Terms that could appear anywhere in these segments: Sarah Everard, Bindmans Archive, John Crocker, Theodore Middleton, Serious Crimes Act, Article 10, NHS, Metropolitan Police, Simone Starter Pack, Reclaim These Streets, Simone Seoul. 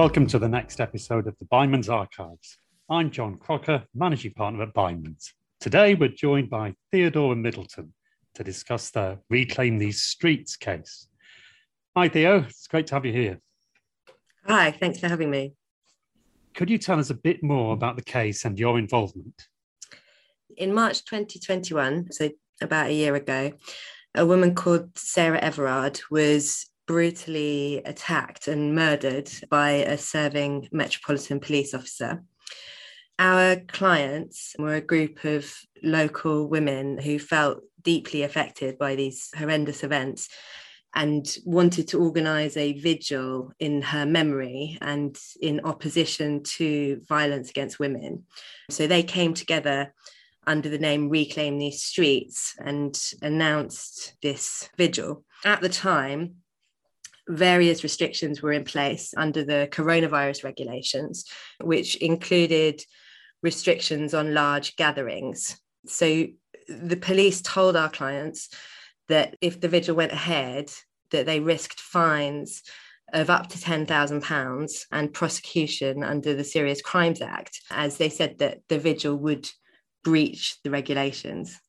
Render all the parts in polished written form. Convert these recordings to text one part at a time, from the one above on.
Welcome to the next episode of the Bindmans Archives. I'm John Crocker, Managing Partner at Bindmans. Today we're joined by Theodore Middleton to discuss the Reclaim These Streets case. Hi Theo, it's great to have you here. Hi, thanks for having me. Could you tell us a bit more about the case and your involvement? In March 2021, so about a year ago, a woman called Sarah Everard was brutally attacked and murdered by a serving Metropolitan Police officer. Our clients were a group of local women who felt deeply affected by these horrendous events and wanted to organise a vigil in her memory and in opposition to violence against women. So they came together under the name Reclaim These Streets and announced this vigil. At the time, various restrictions were in place under the coronavirus regulations, which included restrictions on large gatherings. So the police told our clients that if the vigil went ahead, that they risked fines of up to £10,000 and prosecution under the Serious Crimes Act, as they said that the vigil would breach the regulations.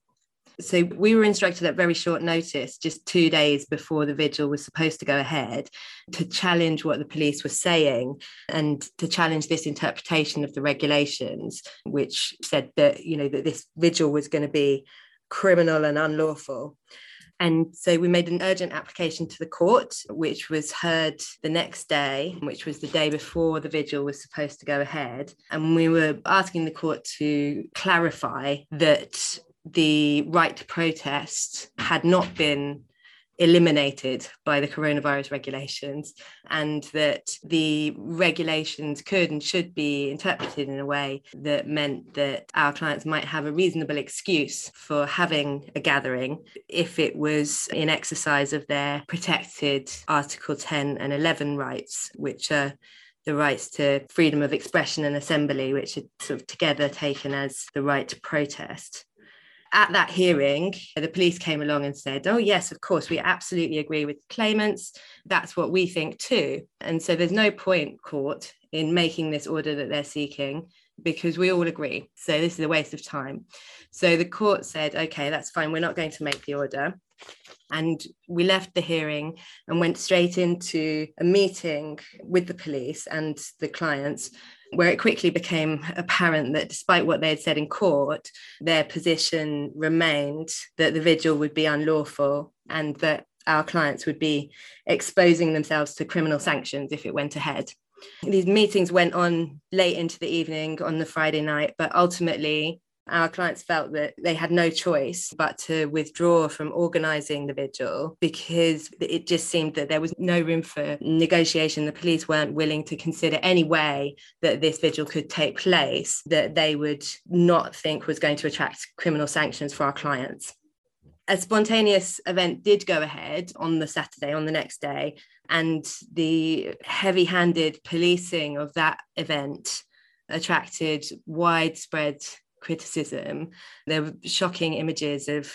So we were instructed at very short notice, just 2 days before the vigil was supposed to go ahead, to challenge what the police were saying and to challenge this interpretation of the regulations, which said that, that this vigil was going to be criminal and unlawful. And so we made an urgent application to the court, which was heard the next day, which was the day before the vigil was supposed to go ahead. And we were asking the court to clarify that the right to protest had not been eliminated by the coronavirus regulations and that the regulations could and should be interpreted in a way that meant that our clients might have a reasonable excuse for having a gathering if it was in exercise of their protected Article 10 and 11 rights, which are the rights to freedom of expression and assembly, which are sort of together taken as the right to protest. At that hearing, the police came along and said, oh, yes, of course, we absolutely agree with the claimants. That's what we think too. And so there's no point, court, in making this order that they're seeking because we all agree. So this is a waste of time. So the court said, OK, that's fine. We're not going to make the order. And we left the hearing and went straight into a meeting with the police and the clients, where it quickly became apparent that despite what they had said in court, their position remained that the vigil would be unlawful and that our clients would be exposing themselves to criminal sanctions if it went ahead. These meetings went on late into the evening on the Friday night, but ultimately our clients felt that they had no choice but to withdraw from organising the vigil because it just seemed that there was no room for negotiation. The police weren't willing to consider any way that this vigil could take place that they would not think was going to attract criminal sanctions for our clients. A spontaneous event did go ahead on the Saturday, on the next day, and the heavy-handed policing of that event attracted widespread criticism. There were shocking images of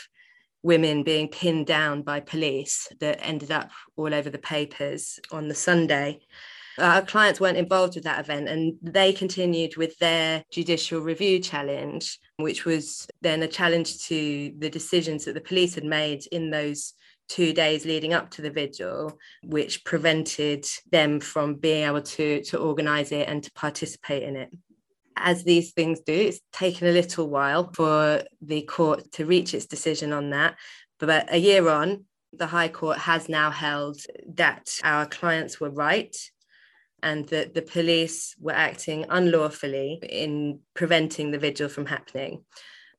women being pinned down by police that ended up all over the papers on the Sunday. Our clients weren't involved with that event and they continued with their judicial review challenge, which was then a challenge to the decisions that the police had made in those 2 days leading up to the vigil, which prevented them from being able to organise it and to participate in it. As these things do, it's taken a little while for the court to reach its decision on that. But a year on, the High Court has now held that our clients were right and that the police were acting unlawfully in preventing the vigil from happening.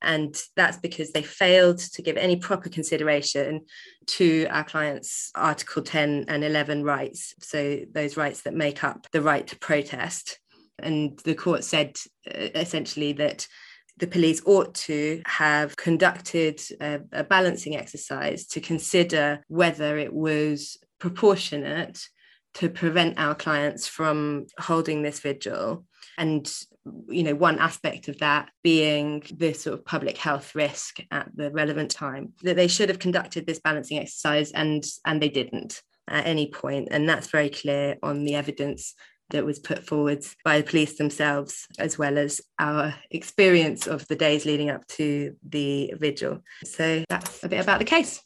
And that's because they failed to give any proper consideration to our clients' Article 10 and 11 rights, so those rights that make up the right to protest. And the court said essentially that the police ought to have conducted a balancing exercise to consider whether it was proportionate to prevent our clients from holding this vigil. And, one aspect of that being the sort of public health risk at the relevant time, that they should have conducted this balancing exercise and they didn't at any point. And that's very clear on the evidence that was put forward by the police themselves, as well as our experience of the days leading up to the vigil. So that's a bit about the case.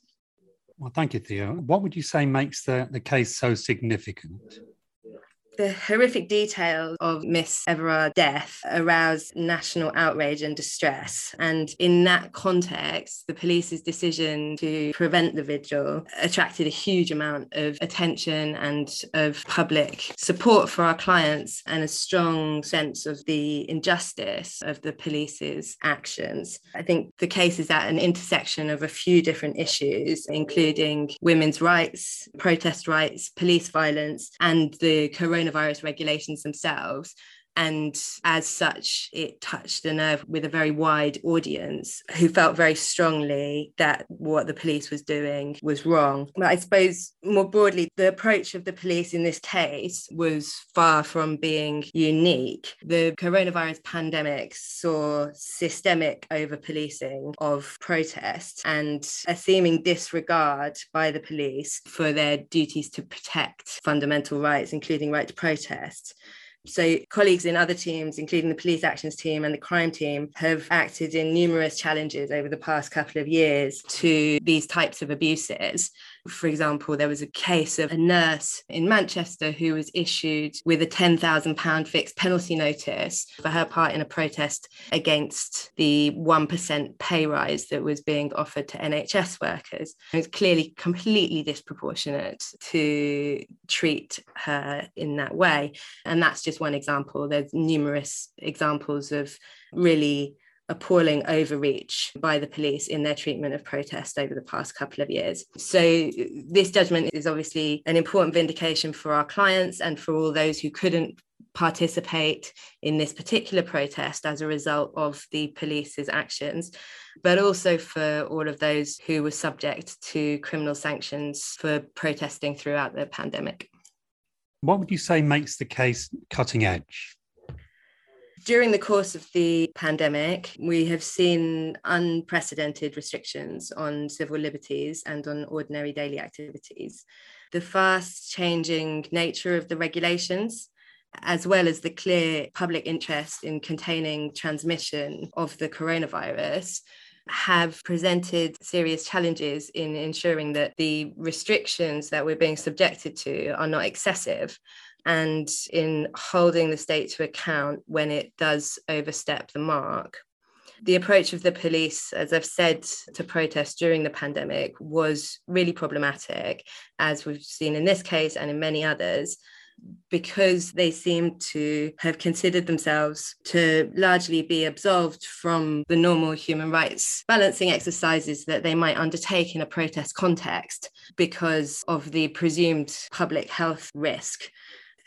Well, thank you, Theo. What would you say makes the case so significant? The horrific details of Miss Everard's death aroused national outrage and distress. And in that context, the police's decision to prevent the vigil attracted a huge amount of attention and of public support for our clients, and a strong sense of the injustice of the police's actions. I think the case is at an intersection of a few different issues, including women's rights, protest rights, police violence, and the coronavirus regulations themselves. And as such, it touched a nerve with a very wide audience who felt very strongly that what the police was doing was wrong. But I suppose more broadly, the approach of the police in this case was far from being unique. The coronavirus pandemic saw systemic over-policing of protests and a seeming disregard by the police for their duties to protect fundamental rights, including right to protest. So colleagues in other teams, including the police actions team and the crime team, have acted in numerous challenges over the past couple of years to these types of abuses. For example, there was a case of a nurse in Manchester who was issued with a £10,000 fixed penalty notice for her part in a protest against the 1% pay rise that was being offered to NHS workers. It was clearly completely disproportionate to treat her in that way. And that's just one example. There's numerous examples of really appalling overreach by the police in their treatment of protest over the past couple of years. So this judgment is obviously an important vindication for our clients and for all those who couldn't participate in this particular protest as a result of the police's actions, but also for all of those who were subject to criminal sanctions for protesting throughout the pandemic. What would you say makes the case cutting edge? During the course of the pandemic, we have seen unprecedented restrictions on civil liberties and on ordinary daily activities. The fast-changing nature of the regulations, as well as the clear public interest in containing transmission of the coronavirus, have presented serious challenges in ensuring that the restrictions that we're being subjected to are not excessive, and in holding the state to account when it does overstep the mark. The approach of the police, as I've said, to protest during the pandemic was really problematic, as we've seen in this case and in many others, because they seem to have considered themselves to largely be absolved from the normal human rights balancing exercises that they might undertake in a protest context because of the presumed public health risk,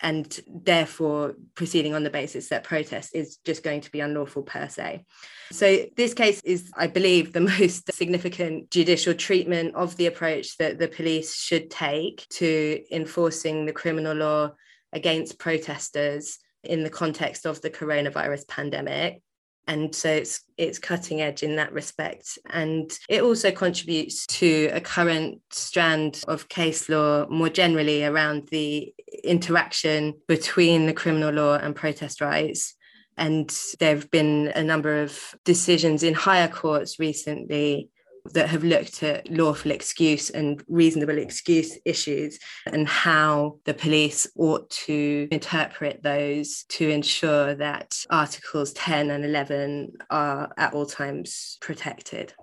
and therefore proceeding on the basis that protest is just going to be unlawful per se. So this case is, I believe, the most significant judicial treatment of the approach that the police should take to enforcing the criminal law against protesters in the context of the coronavirus pandemic. And so it's cutting edge in that respect. And it also contributes to a current strand of case law more generally around the interaction between the criminal law and protest rights. And there have been a number of decisions in higher courts recently that have looked at lawful excuse and reasonable excuse issues and how the police ought to interpret those to ensure that Articles 10 and 11 are at all times protected.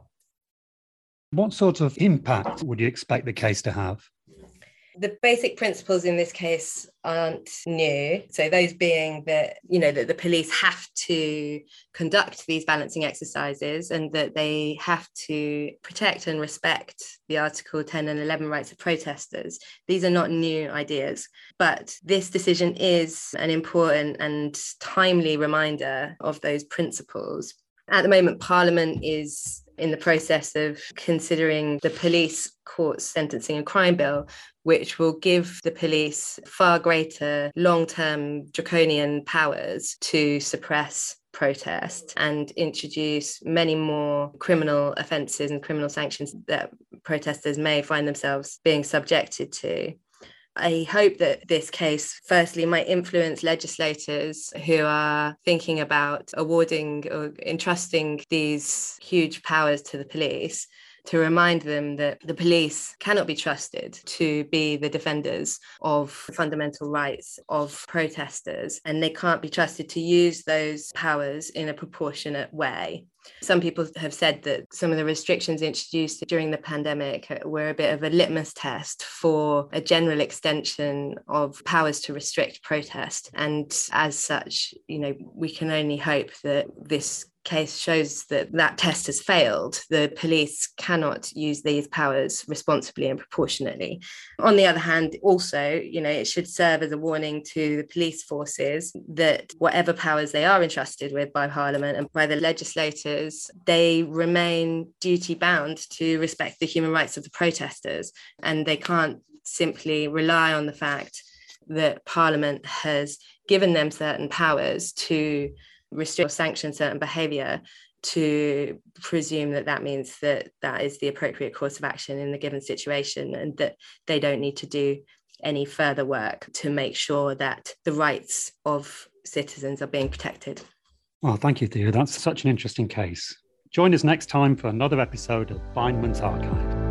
What sort of impact would you expect the case to have? The basic principles in this case aren't new. So those being that, that the police have to conduct these balancing exercises and that they have to protect and respect the Article 10 and 11 rights of protesters. These are not new ideas, but this decision is an important and timely reminder of those principles. At the moment, Parliament is in the process of considering the police courts sentencing and crime bill, which will give the police far greater long-term draconian powers to suppress protest and introduce many more criminal offences and criminal sanctions that protesters may find themselves being subjected to. I hope that this case, firstly, might influence legislators who are thinking about awarding or entrusting these huge powers to the police, to remind them that the police cannot be trusted to be the defenders of the fundamental rights of protesters, and they can't be trusted to use those powers in a proportionate way. Some people have said that some of the restrictions introduced during the pandemic were a bit of a litmus test for a general extension of powers to restrict protest. And as such, you know, we can only hope that this case shows that that test has failed. The police cannot use these powers responsibly and proportionately. On the other hand, also, you know, it should serve as a warning to the police forces that whatever powers they are entrusted with by Parliament and by the legislators, they remain duty-bound to respect the human rights of the protesters, and they can't simply rely on the fact that Parliament has given them certain powers to restrict or sanction certain behaviour to presume that that means that that is the appropriate course of action in the given situation, and that they don't need to do any further work to make sure that the rights of citizens are being protected. Well, thank you, Theo. That's such an interesting case. Join us next time for another episode of Bindmans Archive.